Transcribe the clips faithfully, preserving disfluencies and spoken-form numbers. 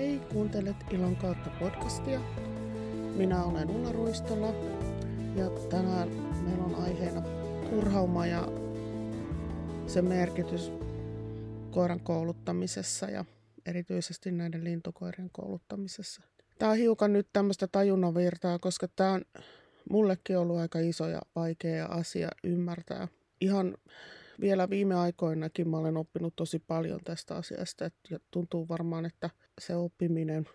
Hei, kuuntelet Ilon kautta podcastia. Minä olen Ulla Ruistola ja tänään meillä on aiheena turhauma ja sen merkitys koiran kouluttamisessa ja erityisesti näiden lintukoirien kouluttamisessa. Tämä on hiukan nyt tämmöistä tajunnanvirtaa, koska tämä on mullekin ollut aika iso ja vaikea asia ymmärtää. Ihan vielä viime aikoinakin mä olen oppinut tosi paljon tästä asiasta, että tuntuu varmaan, että se oppiminen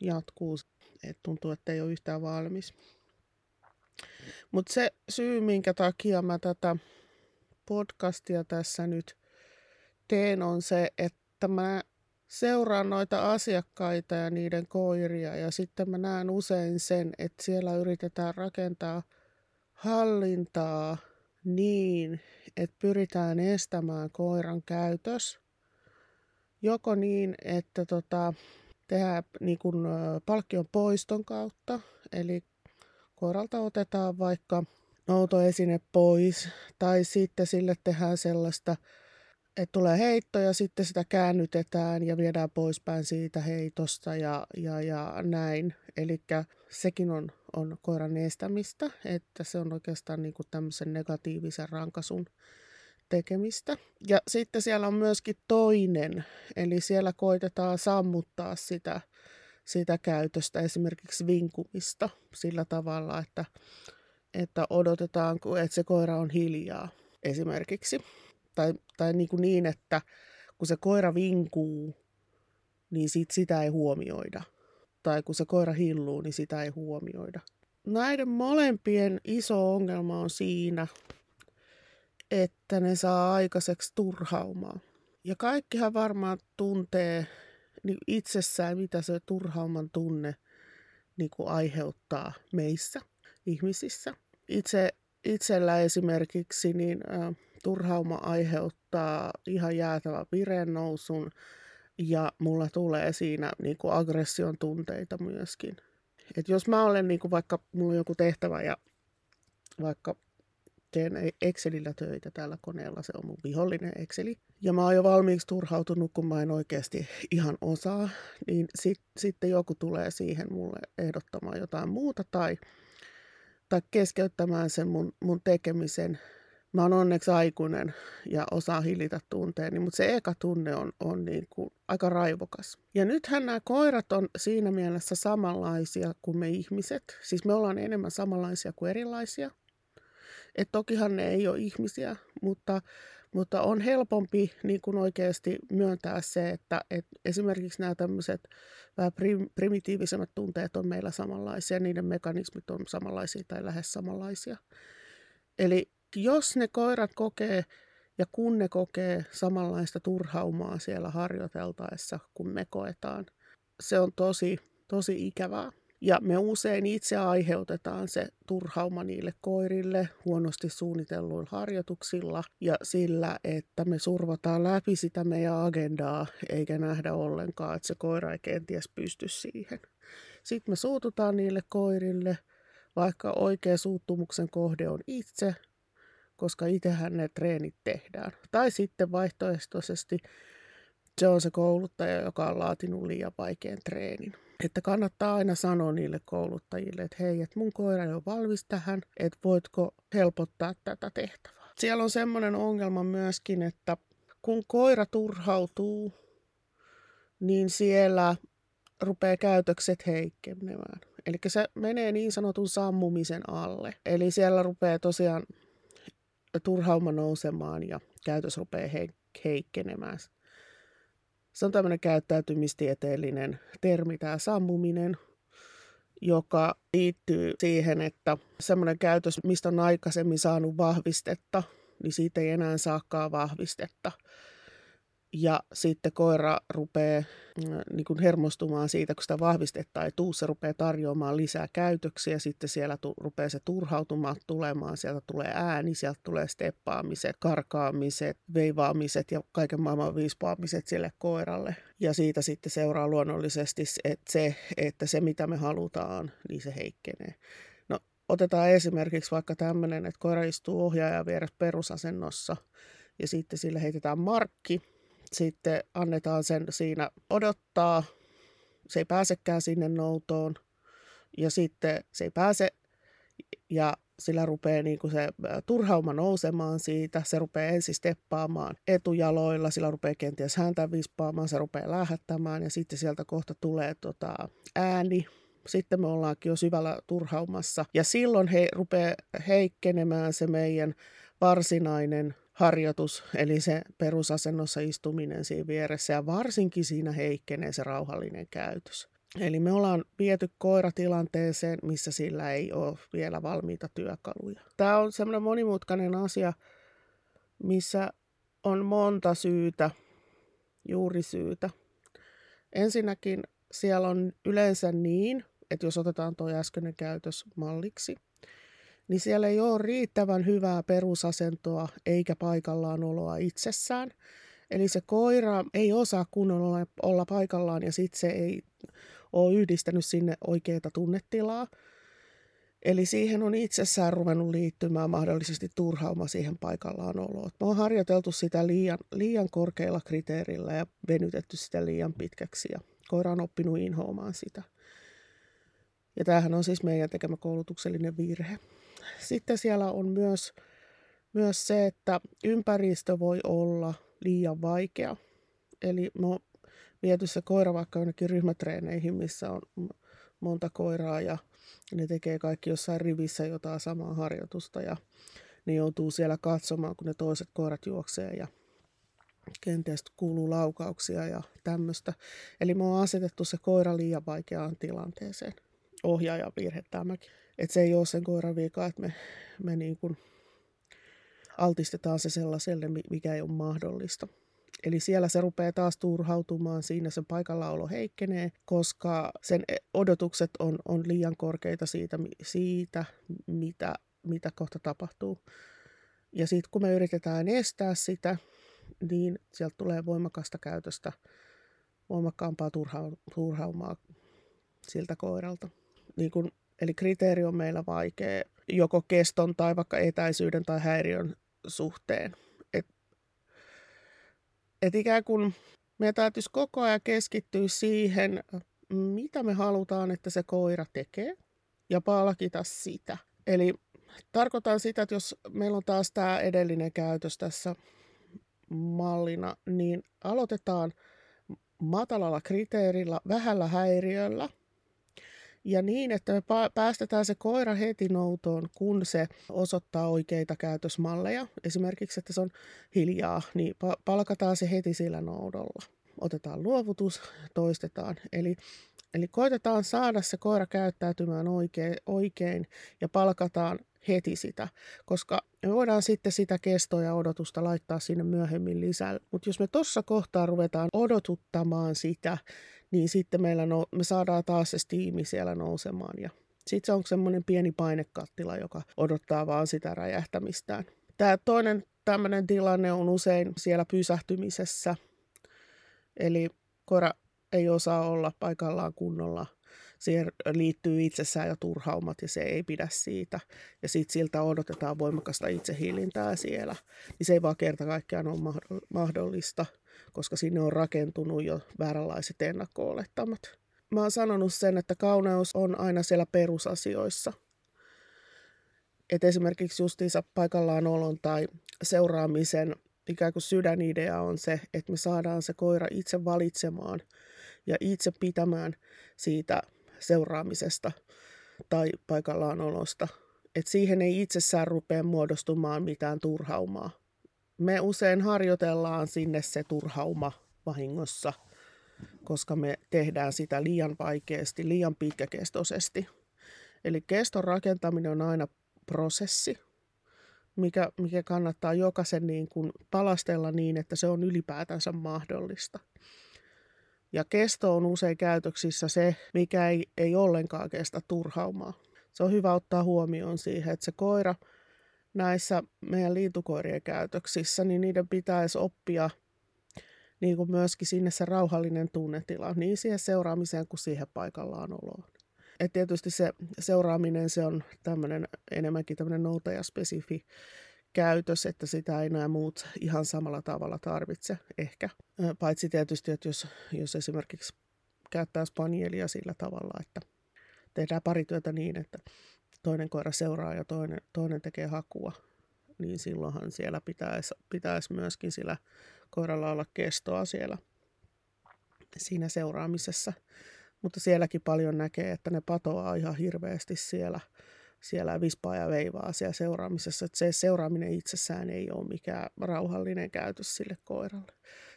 jatkuu. Et tuntuu, että ei ole yhtään valmis. Mutta se syy, minkä takia mä tätä podcastia tässä nyt teen, on se, että mä seuraan noita asiakkaita ja niiden koiria. Ja sitten mä näen usein sen, että siellä yritetään rakentaa hallintaa niin, että pyritään estämään koiran käytös. Joko niin, että tota, tehdään niin kuin palkkion poiston kautta, eli koiralta otetaan vaikka noutoesine pois, tai sitten sille tehdään sellaista, että tulee heitto ja sitten sitä käännytetään ja viedään poispäin siitä heitosta ja, ja, ja näin. Eli sekin on, on koiran estämistä, että se on oikeastaan niin kuin tämmöisen negatiivisen rankasun tekemistä. Ja sitten siellä on myöskin toinen, eli siellä koitetaan sammuttaa sitä, sitä käytöstä, esimerkiksi vinkumista sillä tavalla, että, että odotetaan, että se koira on hiljaa esimerkiksi. Tai, tai niin, kuin niin, että kun se koira vinkuu, niin sit sitä ei huomioida. Tai kun se koira hilluu, niin sitä ei huomioida. Näiden molempien iso ongelma on siinä, että ne saa aikaiseksi turhaumaa. Ja kaikkihan varmaan tuntee niin itsessään, mitä se turhauman tunne niin kuin aiheuttaa meissä, ihmisissä. Itse, itsellä esimerkiksi niin, äh, turhauma aiheuttaa ihan jäätävän vireen nousun ja mulla tulee siinä niin kuin aggression tunteita myöskin. Et jos mä olen niin kuin vaikka, mulla on joku tehtävä ja vaikka teen Excelillä töitä tällä koneella, se on mun vihollinen Exceli. Ja mä oon jo valmiiksi turhautunut, kun mä en oikeasti ihan osaa, niin sit, sitten joku tulee siihen mulle ehdottamaan jotain muuta tai, tai keskeyttämään sen mun, mun tekemisen. Mä oon onneksi aikuinen ja osaan hillitä tunteeni, mutta se eka tunne on, on niin kuin aika raivokas. Ja nythän nämä koirat on siinä mielessä samanlaisia kuin me ihmiset. Siis me ollaan enemmän samanlaisia kuin erilaisia. Et tokihan ne ei ole ihmisiä, mutta, mutta on helpompi niin kuin oikeasti myöntää se, että et esimerkiksi nämä tämmöiset vähän primitiivisemmät tunteet on meillä samanlaisia, niiden mekanismit on samanlaisia tai lähes samanlaisia. Eli jos ne koirat kokee ja kun ne kokee samanlaista turhaumaa siellä harjoiteltaessa, kun me koetaan, se on tosi, tosi ikävää. Ja me usein itse aiheutetaan se turhauma niille koirille huonosti suunnitelluilla harjoituksilla ja sillä, että me survataan läpi sitä meidän agendaa eikä nähdä ollenkaan, että se koira ei kenties pysty siihen. Sitten me suututaan niille koirille, vaikka oikea suuttumuksen kohde on itse, koska itsehän ne treenit tehdään. Tai sitten vaihtoehtoisesti se on se kouluttaja, joka on laatinut liian vaikean treenin. Että kannattaa aina sanoa niille kouluttajille, että hei, että mun koira ei ole valmis tähän, että voitko helpottaa tätä tehtävää. Siellä on semmoinen ongelma myöskin, että kun koira turhautuu, niin siellä rupeaa käytökset heikkenemään. Eli se menee niin sanotun sammumisen alle. Eli siellä rupeaa tosiaan turhauma nousemaan ja käytös rupeaa heikkenemään. Se on tämmöinen käyttäytymistieteellinen termi, tämä sammuminen, joka liittyy siihen, että semmoinen käytös, mistä on aikaisemmin saanut vahvistetta, niin siitä ei enää saakaan vahvistetta. Ja sitten koira rupeaa niin kuin hermostumaan siitä, kun sitä vahvistetta ei tule, se rupeaa tarjoamaan lisää käytöksiä, sitten siellä tu- rupeaa se turhautumaan tulemaan, sieltä tulee ääni, sieltä tulee steppaamiset, karkaamiset, veivaamiset ja kaiken maailman viispaamiset sille koiralle. Ja siitä sitten seuraa luonnollisesti että se, että se mitä me halutaan, niin se heikkenee. No otetaan esimerkiksi vaikka tämmöinen, että koira istuu ohjaajan vieressä perusasennossa ja sitten sillä heitetään markki. Sitten annetaan sen siinä odottaa se ei pääsekään sinne noutoon ja sitten se ei pääse ja sillä rupeaa niin kuin se turhauma nousemaan siitä, se rupeaa ensin steppaamaan etujaloilla, sillä rupeaa kenties häntä vispaamaan, se rupeaa läähättämään ja sitten sieltä kohta tulee tota, ääni. Sitten me ollaankin jo syvällä turhaumassa ja silloin he rupeaa heikkenemään se meidän varsinainen harjoitus, eli se perusasennossa istuminen siinä vieressä ja varsinkin siinä heikkenee se rauhallinen käytös. Eli me ollaan viety koiratilanteeseen, missä sillä ei ole vielä valmiita työkaluja. Tämä on semmoinen monimutkainen asia, missä on monta syytä, juuri syytä. Ensinnäkin siellä on yleensä niin, että jos otetaan tuo äskeinen käytös malliksi, niin siellä ei ole riittävän hyvää perusasentoa eikä paikallaan oloa itsessään. Eli se koira ei osaa kunnolla olla paikallaan ja sitten se ei ole yhdistänyt sinne oikeaa tunnetilaa. Eli siihen on itsessään ruvennut liittymään mahdollisesti turhauma siihen paikallaan oloon. Me on harjoiteltu sitä liian, liian korkeilla kriteerillä ja venytetty sitä liian pitkäksi ja koira on oppinut inhoamaan sitä. Ja tämähän on siis meidän tekemä koulutuksellinen virhe. Sitten siellä on myös, myös se, että ympäristö voi olla liian vaikea. Eli me on viety se koira vaikka jonnekin ryhmätreeneihin, missä on monta koiraa ja ne tekee kaikki jossain rivissä jotain samaa harjoitusta ja ne joutuu siellä katsomaan, kun ne toiset koirat juoksee ja kenties kuuluu laukauksia ja tämmöistä. Eli me on asetettu se koira liian vaikeaan tilanteeseen. Ohjaajan virhe tämäkin. Että se ei ole sen koiran vika, että me, me niin kuin altistetaan se sellaiselle, mikä ei ole mahdollista. Eli siellä se rupeaa taas turhautumaan, siinä se paikallaolo heikkenee, koska sen odotukset on, on liian korkeita siitä, siitä mitä, mitä kohta tapahtuu. Ja sitten kun me yritetään estää sitä, niin sieltä tulee voimakasta käytöstä, voimakkaampaa turha, turhaumaa siltä koiralta. Niin kun, eli kriteeri on meillä vaikea joko keston tai vaikka etäisyyden tai häiriön suhteen. Et, et ikään kuin meidän täytyisi koko ajan keskittyä siihen, mitä me halutaan, että se koira tekee ja palkita sitä. Eli tarkoitan sitä, että jos meillä on taas tämä edellinen käytös tässä mallina, niin aloitetaan matalalla kriteerillä, vähällä häiriöllä. Ja niin, että me päästetään se koira heti noutoon, kun se osoittaa oikeita käytösmalleja. Esimerkiksi, että se on hiljaa, niin palkataan se heti sillä noudolla. Otetaan luovutus, toistetaan. Eli, eli koitetaan saada se koira käyttäytymään oikein, oikein ja palkataan heti sitä, koska me voidaan sitten sitä kestoa ja odotusta laittaa sinne myöhemmin lisää. Mutta jos me tuossa kohtaa ruvetaan odotuttamaan sitä, niin sitten meillä no, me saadaan taas se stiimi siellä nousemaan. Sitten se on semmoinen pieni painekattila, joka odottaa vaan sitä räjähtämistään. Tämä toinen tämmöinen tilanne on usein siellä pysähtymisessä. Eli koira ei osaa olla paikallaan kunnolla. Siihen liittyy itsessään jo turhaumat ja se ei pidä siitä. Ja sitten siltä odotetaan voimakasta itsehillintää siellä. Niin se ei vaan kerta kaikkiaan ole mahdollista, koska sinne on rakentunut jo vääränlaiset ennakko-olettamat. Mä oon sanonut sen, että kauneus on aina siellä perusasioissa. Et esimerkiksi justiinsa paikallaan olon tai seuraamisen ikään kuin sydänidea on se, että me saadaan se koira itse valitsemaan ja itse pitämään siitä seuraamisesta tai paikallaan olosta. Et siihen ei itsessään rupea muodostumaan mitään turhaumaa. Me usein harjoitellaan sinne se turhauma vahingossa, koska me tehdään sitä liian vaikeasti, liian pitkäkestoisesti. Eli keston rakentaminen on aina prosessi, mikä, mikä kannattaa jokaisen niin kuin palastella niin, että se on ylipäätänsä mahdollista. Ja kesto on usein käytöksissä se, mikä ei, ei ollenkaan kestä turhaumaa. Se on hyvä ottaa huomioon siihen, että se koira näissä meidän lintukoirien käytöksissä, niin niiden pitäisi oppia niin kuin myöskin sinne se rauhallinen tunnetila, niin siihen seuraamiseen kuin siihen paikallaan oloon. Et tietysti se seuraaminen se on tämmönen, enemmänkin tämmöinen noutajaspesifi käytös, että sitä ei nämä muut ihan samalla tavalla tarvitse ehkä. Paitsi tietysti, että jos, jos esimerkiksi käyttää spanielia sillä tavalla, että tehdään pari työtä niin, että toinen koira seuraa ja toinen, toinen tekee hakua, niin silloinhan siellä pitäisi, pitäisi myöskin sillä koiralla olla kestoa siellä siinä seuraamisessa. Mutta sielläkin paljon näkee, että ne patoaa ihan hirveästi siellä, siellä vispaa ja veivaa siellä seuraamisessa. Että se seuraaminen itsessään ei ole mikään rauhallinen käytös sille koiralle.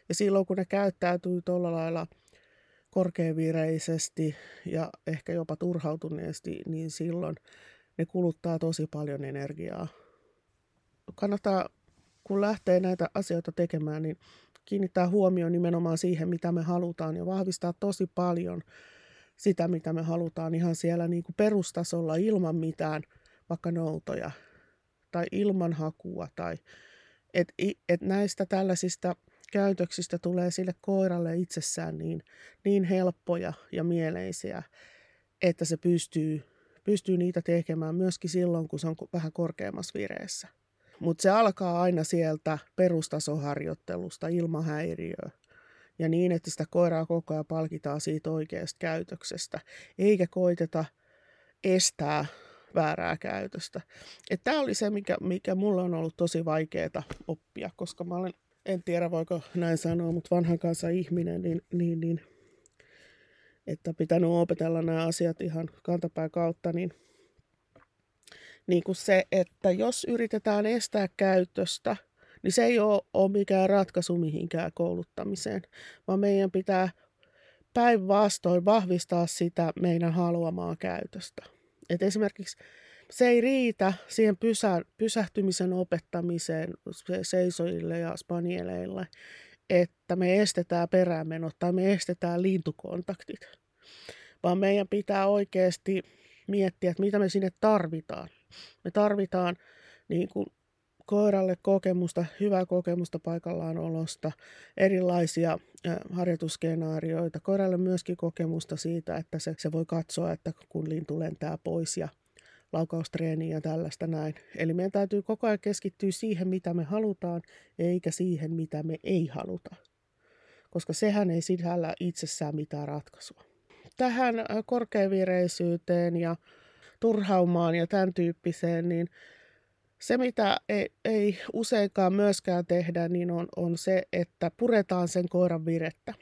Ja silloin kun ne käyttäytyy tuolla lailla korkeavireisesti ja ehkä jopa turhautuneesti, niin silloin ne kuluttaa tosi paljon energiaa. Kannattaa, kun lähtee näitä asioita tekemään, niin kiinnittää huomioon nimenomaan siihen, mitä me halutaan, ja vahvistaa tosi paljon sitä, mitä me halutaan ihan siellä niin kuin perustasolla ilman mitään vaikka noutoja tai ilman hakua. Tai, et, et näistä tällaisista käytöksistä tulee sille koiralle itsessään niin, niin helppoja ja mieleisiä, että se pystyy, pystyy niitä tekemään myöskin silloin, kun se on vähän korkeammassa vireessä. Mutta se alkaa aina sieltä perustasoharjoittelusta ilman häiriöä ja niin, että sitä koiraa koko ajan palkitaan siitä oikeasta käytöksestä, eikä koiteta estää väärää käytöstä. Tämä oli se, mikä, mikä mulle on ollut tosi vaikeaa oppia, koska mä olen, en tiedä voiko näin sanoa, mutta vanhan kanssa ihminen, niin, niin, niin että pitänyt opetella nämä asiat ihan kantapään kautta, niin niin kuin se, että jos yritetään estää käytöstä, niin se ei ole, ole mikään ratkaisu mihinkään kouluttamiseen, vaan meidän pitää päinvastoin vahvistaa sitä meidän haluamaa käytöstä. Et esimerkiksi se ei riitä siihen pysä, pysähtymisen opettamiseen seisojille ja spanieleille, että me estetään peräänmenot tai me estetään lintukontaktit, vaan meidän pitää oikeasti miettiä, että mitä me sinne tarvitaan. Me tarvitaan niin kuin koiralle kokemusta, hyvää kokemusta paikallaan olosta, erilaisia äh, harjoitusskenaarioita. Koiralle myöskin kokemusta siitä, että se, se voi katsoa, että kun lintu lentää pois ja laukaustreeniä ja tällaista näin. Eli meidän täytyy koko ajan keskittyä siihen, mitä me halutaan, eikä siihen, mitä me ei haluta. Koska sehän ei sisällä itsessään mitään ratkaisua. Tähän korkeavireisyyteen ja turhaumaan ja tämän tyyppiseen, niin se mitä ei, ei useinkaan myöskään tehdä, niin on, on se, että puretaan sen koiran virettä.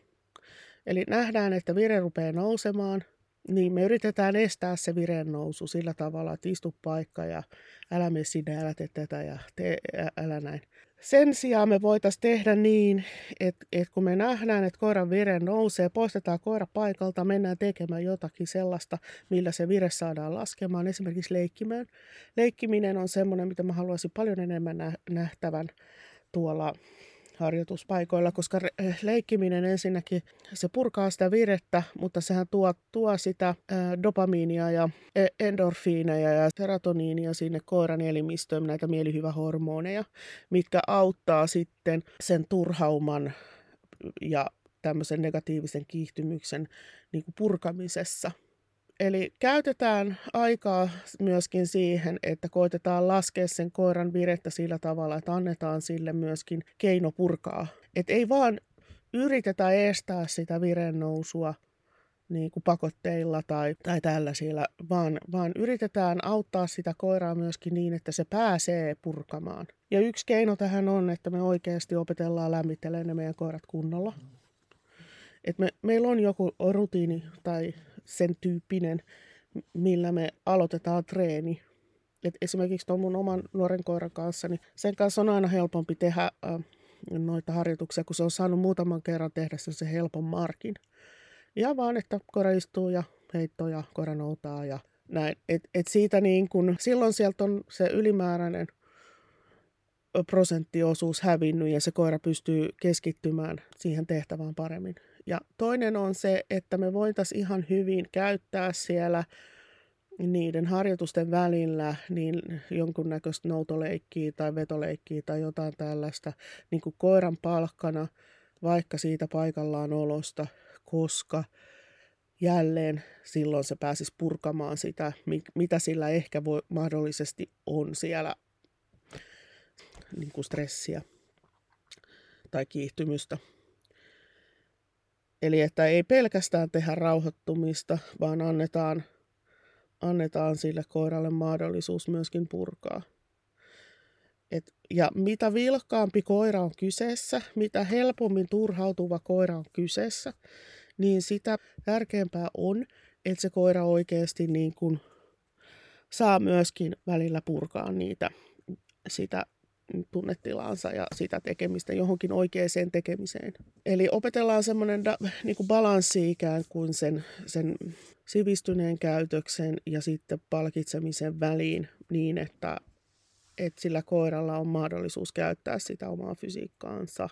Eli nähdään, että vire rupeaa nousemaan, niin me yritetään estää se vireen nousu sillä tavalla, että istu paikka ja älä mene sinne, älä tee tätä ja tee, älä näin. Sen sijaan me voitaisiin tehdä niin, että, että kun me nähdään, että koiran vire nousee, poistetaan koira paikalta, mennään tekemään jotakin sellaista, millä se vire saadaan laskemaan, esimerkiksi leikkimään. Leikkiminen on semmoinen, mitä mä haluaisin paljon enemmän nähtävän tuolla harjoituspaikoilla, koska leikkiminen ensinnäkin, se purkaa sitä virettä, mutta sehän tuo, tuo sitä dopamiinia ja endorfiineja ja serotoniinia sinne koiran elimistöön, näitä mielihyvähormoneja, mitkä auttaa sitten sen turhauman ja tämmöisen negatiivisen kiihtymyksen niin kuin purkamisessa. Eli käytetään aikaa myöskin siihen, että koitetaan laskea sen koiran virettä sillä tavalla, että annetaan sille myöskin keino purkaa. Et ei vaan yritetä estää sitä vireen nousua niin kuin pakotteilla tai, tai tällaisilla, vaan, vaan yritetään auttaa sitä koiraa myöskin niin, että se pääsee purkamaan. Ja yksi keino tähän on, että me oikeasti opetellaan lämmittelemään ne meidän koirat kunnolla. Et me, meillä on joku rutiini tai sen tyyppinen, millä me aloitetaan treeni. Et esimerkiksi tuon mun oman nuoren koiran kanssa, niin sen kanssa on aina helpompi tehdä äh, noita harjoituksia, kun se on saanut muutaman kerran tehdä sen helpon markin. Ihan vaan, että koira istuu ja heitto ja koira noutaa ja näin. Et, et siitä niin kun, silloin sieltä on se ylimääräinen prosenttiosuus hävinnyt ja se koira pystyy keskittymään siihen tehtävään paremmin. Ja toinen on se, että me voitaisiin ihan hyvin käyttää siellä niiden harjoitusten välillä niin jonkunnäköistä noutoleikkiä tai vetoleikkiä tai jotain tällaista niin kuin koiran palkkana, vaikka siitä paikallaan olosta, koska jälleen silloin se pääsisi purkamaan sitä, mitä sillä ehkä voi, mahdollisesti on siellä niin kuin stressiä tai kiihtymystä. Eli että ei pelkästään tehdä rauhoittumista, vaan annetaan, annetaan sille koiralle mahdollisuus myöskin purkaa. Et, ja mitä vilkkaampi koira on kyseessä, mitä helpommin turhautuva koira on kyseessä, niin sitä tärkeämpää on, että se koira oikeasti niin kun saa myöskin välillä purkaa niitä, sitä tunnetilaansa ja sitä tekemistä johonkin oikeaan tekemiseen. Eli opetellaan semmoinen da, niin kuin balanssi ikään kuin sen, sen sivistyneen käytöksen ja sitten palkitsemisen väliin niin, että, että sillä koiralla on mahdollisuus käyttää sitä omaa fysiikkaansa.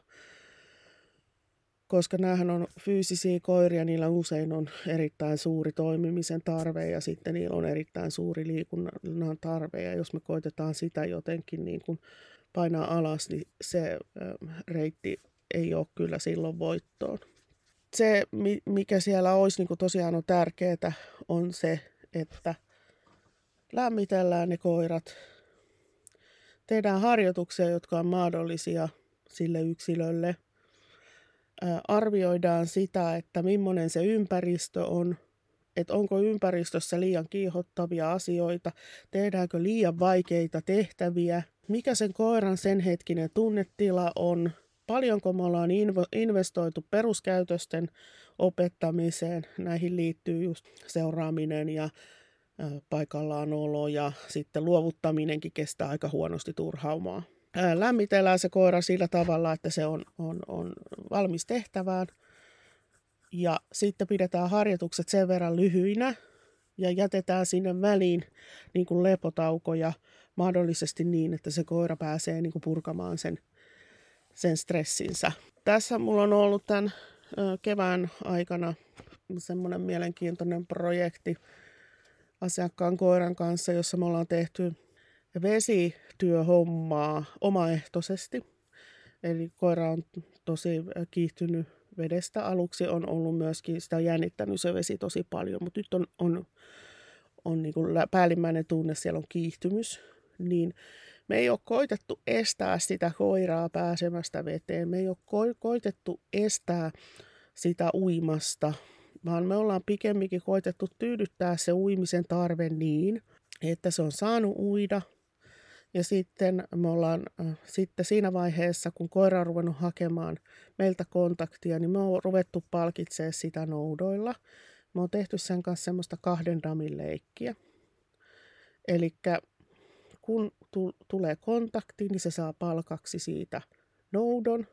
Koska näähän on fyysisiä koiria, niillä usein on erittäin suuri toimimisen tarve ja sitten niillä on erittäin suuri liikunnan tarve. Ja jos me koitetaan sitä jotenkin niin kuin painaa alas, niin se reitti ei ole kyllä silloin voittoon. Se, mikä siellä olisi niin kuin tosiaan on tärkeää, on se, että lämmitellään ne koirat. Tehdään harjoituksia, jotka on mahdollisia sille yksilölle. Arvioidaan sitä, että millainen se ympäristö on, että onko ympäristössä liian kiihottavia asioita, tehdäänkö liian vaikeita tehtäviä, mikä sen koiran sen hetkinen tunnetila on, paljonko me ollaan investoitu peruskäytösten opettamiseen, näihin liittyy just seuraaminen ja paikallaan olo ja sitten luovuttaminenkin kestää aika huonosti turhaumaa. Lämmitellään se koira sillä tavalla, että se on, on, on valmis tehtävään ja sitten pidetään harjoitukset sen verran lyhyinä ja jätetään sinne väliin niin kuin lepotaukoja mahdollisesti niin, että se koira pääsee niin kuin purkamaan sen, sen stressinsä. Tässä mulla on ollut tämän kevään aikana semmoinen mielenkiintoinen projekti asiakkaan koiran kanssa, jossa me ollaan tehty vesityöhommaa omaehtoisesti. Eli koira on tosi kiihtynyt vedestä. Aluksi on ollut myöskin, sitä on jännittänyt se vesi tosi paljon, mutta nyt on, on, on niin kuin päällimmäinen tunne, siellä on kiihtymys. Niin me ei ole koitettu estää sitä koiraa pääsemästä veteen. Me ei ole ko- koitettu estää sitä uimasta, vaan me ollaan pikemminkin koitettu tyydyttää se uimisen tarve niin, että se on saanut uida. Ja sitten me ollaan äh, sitten siinä vaiheessa, kun koira on ruvennut hakemaan meiltä kontaktia, niin me on ruvettu palkitsemaan sitä noudoilla. Me on tehty sen kanssa semmoista kahden damin leikkiä. Eli kun t- tulee kontakti, niin se saa palkaksi siitä noudon.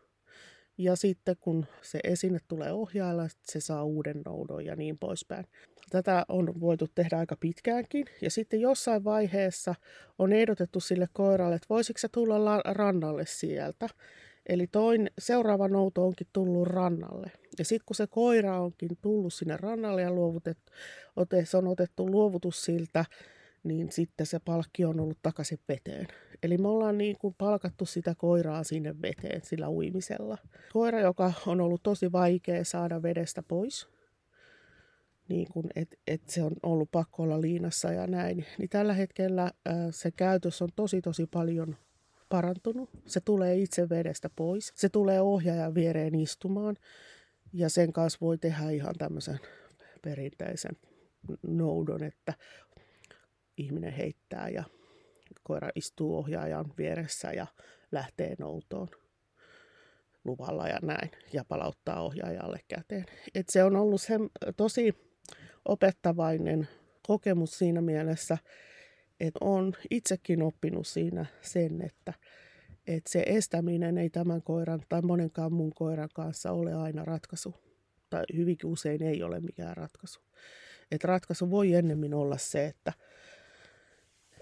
Ja sitten kun se esine tulee ohjailla, se saa uuden noudon ja niin poispäin. Tätä on voitu tehdä aika pitkäänkin. Ja sitten jossain vaiheessa on ehdotettu sille koiralle, että voisiko se tulla rannalle sieltä. Eli toin, seuraava nouto onkin tullut rannalle. Ja sitten kun se koira onkin tullut sinne rannalle ja luovutettu, se on otettu luovutus siltä, niin sitten se palkki on ollut takaisin veteen. Eli me ollaan niin kuin palkattu sitä koiraa sinne veteen sillä uimisella. Koira, joka on ollut tosi vaikea saada vedestä pois, niin kuin et, et se on ollut pakko olla liinassa ja näin, niin tällä hetkellä se käytös on tosi tosi paljon parantunut. Se tulee itse vedestä pois, se tulee ohjaajan viereen istumaan ja sen kanssa voi tehdä ihan tämmöisen perinteisen noudon, että ihminen heittää ja koira istuu ohjaajan vieressä ja lähtee noutoon luvalla ja näin. Ja palauttaa ohjaajalle käteen. Et se on ollut se tosi opettavainen kokemus siinä mielessä, että olen itsekin oppinut siinä sen, että, että se estäminen ei tämän koiran tai monenkaan mun koiran kanssa ole aina ratkaisu. Tai hyvinkin usein ei ole mikään ratkaisu. Et ratkaisu voi ennemmin olla se, että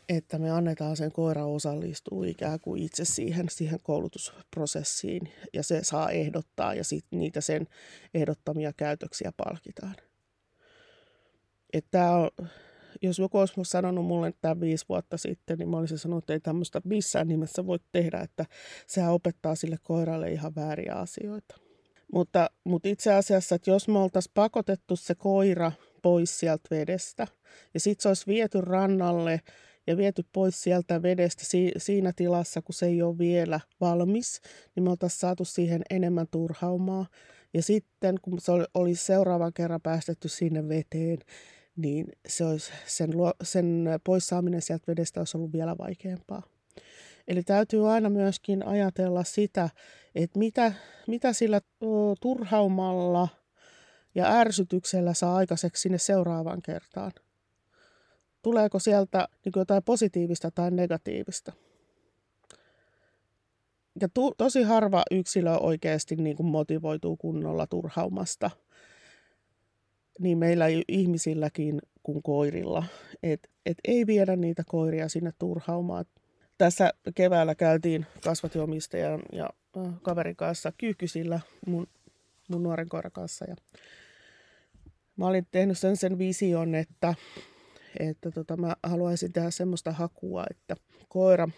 että me annetaan sen koiran osallistua ikään kuin itse siihen, siihen koulutusprosessiin ja se saa ehdottaa ja sitten niitä sen ehdottamia käytöksiä palkitaan. Että on, jos joku olisi sanonut mulle tämän viisi vuotta sitten, niin mä olisin sanonut, että ei tämmöistä missään nimessä voi tehdä, että sehän opettaa sille koiralle ihan vääriä asioita. Mutta, mutta itse asiassa, että jos me oltaisiin pakotettu se koira pois sieltä vedestä ja sitten se olisi viety rannalle ja viety pois sieltä vedestä siinä tilassa, kun se ei ole vielä valmis, niin me oltaisiin saatu siihen enemmän turhaumaa Ja sitten kun se olisi seuraavan kerran päästetty sinne veteen, niin se olisi, sen, luo, sen pois saaminen sieltä vedestä olisi ollut vielä vaikeampaa. Eli täytyy aina myöskin ajatella sitä, että mitä, mitä sillä turhaumalla ja ärsytyksellä saa aikaiseksi sinne seuraavaan kertaan. Tuleeko sieltä jotain positiivista tai negatiivista? Ja tu- tosi harva yksilö oikeasti niin kuin motivoituu kunnolla turhaumasta. Niin meillä ihmisilläkin kuin koirilla. Et, et ei viedä niitä koiria sinne turhaumaan. Tässä keväällä käytiin kasvatiomistajan ja kaverin kanssa kyyhkysillä, mun, mun nuoren koiran kanssa. Ja mä olin tehnyt sen, sen vision, että, että tota, mä haluaisin tehdä semmoista hakua, että koira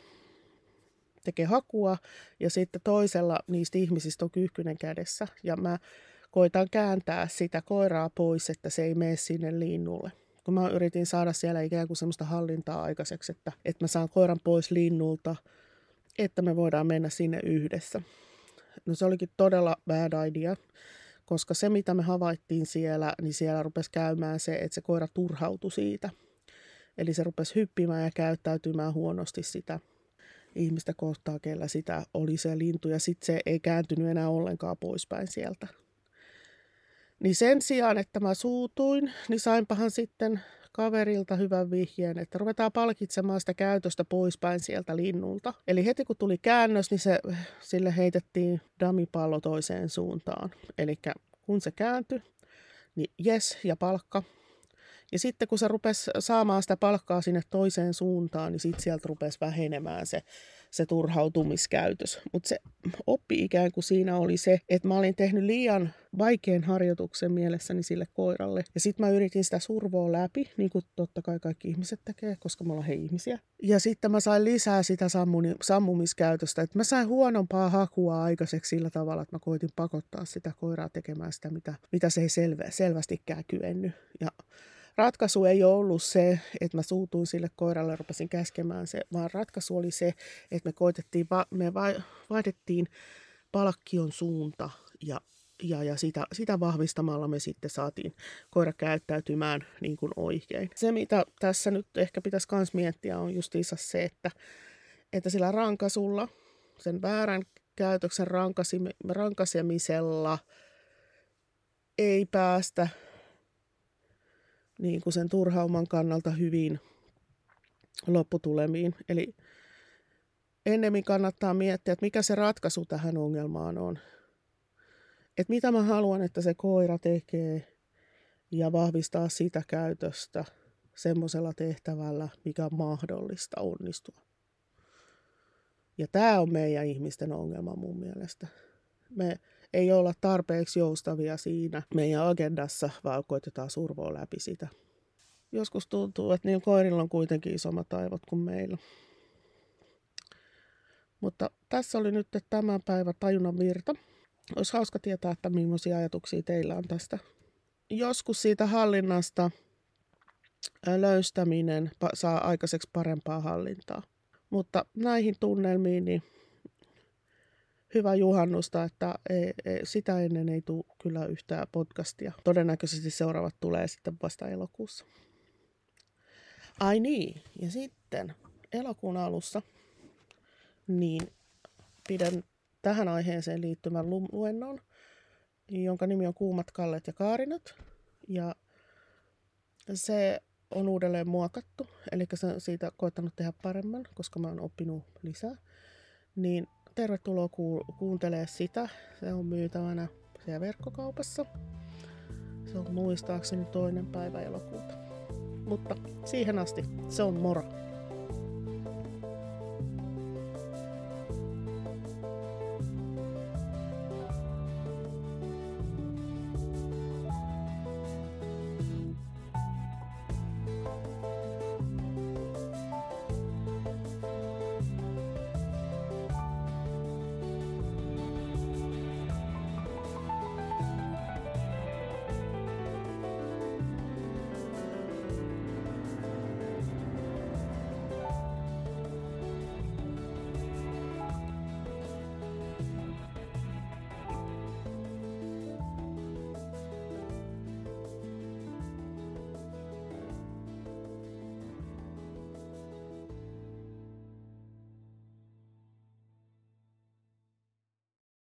tekee hakua ja sitten toisella niistä ihmisistä on kyyhkynen kädessä. Ja mä koitan kääntää sitä koiraa pois, että se ei mene sinne linnulle. Kun mä yritin saada siellä ikään kuin semmoista hallintaa aikaiseksi, että, että mä saan koiran pois linnulta, että me voidaan mennä sinne yhdessä. No se olikin todella bad idea, koska se mitä me havaittiin siellä, niin siellä rupesi käymään se, että se koira turhautui siitä. Eli se rupesi hyppimään ja käyttäytymään huonosti sitä ihmistä kohtaa, kellä sitä oli se lintu, ja sitten se ei kääntynyt enää ollenkaan poispäin sieltä. Niin sen sijaan, että mä suutuin, niin sainpahan sitten kaverilta hyvän vihjeen, että ruvetaan palkitsemaan sitä käytöstä poispäin sieltä linnulta. Eli heti kun tuli käännös, niin se, sille heitettiin dummy-pallo toiseen suuntaan. Eli kun se kääntyi, niin jes ja palkka. Ja sitten kun se rupesi saamaan sitä palkkaa sinne toiseen suuntaan, niin sitten sieltä rupesi vähenemään se, se turhautumiskäytös. Mutta se oppi ikään kuin siinä oli se, että mä olin tehnyt liian vaikean harjoituksen mielessäni sille koiralle. Ja sitten mä yritin sitä survoa läpi, niin kuin totta kai kaikki ihmiset tekee, koska me ollaan he ihmisiä. Ja sitten mä sain lisää sitä sammuni, sammumiskäytöstä, että mä sain huonompaa hakua aikaiseksi sillä tavalla, että mä koitin pakottaa sitä koiraa tekemään sitä, mitä, mitä se ei selvä, selvästikään kyennyt. Ja ratkaisu ei ollut se, että mä suutuin sille koiralle ja rupesin käskemään se, vaan ratkaisu oli se, että me koitettiin, me vaihdettiin palkkion suunta ja, ja, ja sitä, sitä vahvistamalla me sitten saatiin koira käyttäytymään niin kuin oikein. Se, mitä tässä nyt ehkä pitäisi myös miettiä, on justiinsa se, että, että sillä rankasulla, sen väärän käytöksen rankasemisella ei päästä niin kuin sen turhauman kannalta hyviin lopputulemiin. Eli ennemmin kannattaa miettiä, että mikä se ratkaisu tähän ongelmaan on. Että mitä mä haluan, että se koira tekee ja vahvistaa sitä käytöstä semmoisella tehtävällä, mikä on mahdollista onnistua. Ja tämä on meidän ihmisten ongelma mun mielestä. Me ei olla tarpeeksi joustavia siinä meidän agendassa, vaan koitetaan survoa läpi sitä. Joskus tuntuu, että niillä koirilla on kuitenkin isommat aivot kuin meillä. Mutta tässä oli nyt tämän päivän tajunnan virta. Olisi hauska tietää, että millaisia ajatuksia teillä on tästä. Joskus siitä hallinnasta löystäminen saa aikaiseksi parempaa hallintaa. Mutta näihin tunnelmiin niin hyvä juhannusta, että ei, ei, sitä ennen ei tule kyllä yhtään podcastia. Todennäköisesti seuraavat tulee sitten vasta elokuussa. Ai niin, ja sitten elokuun alussa niin pidän tähän aiheeseen liittyvän luennon, jonka nimi on Kuumat kallet ja kaarinat. Ja se on uudelleen muokattu, eli se on siitä koettanut tehdä paremman, koska mä oon oppinut lisää. Niin tervetuloa kuuntelemaan sitä. Se on myytävänä siellä verkkokaupassa. Se on muistaakseni toinen päivä elokuuta. Mutta siihen asti, se on moro!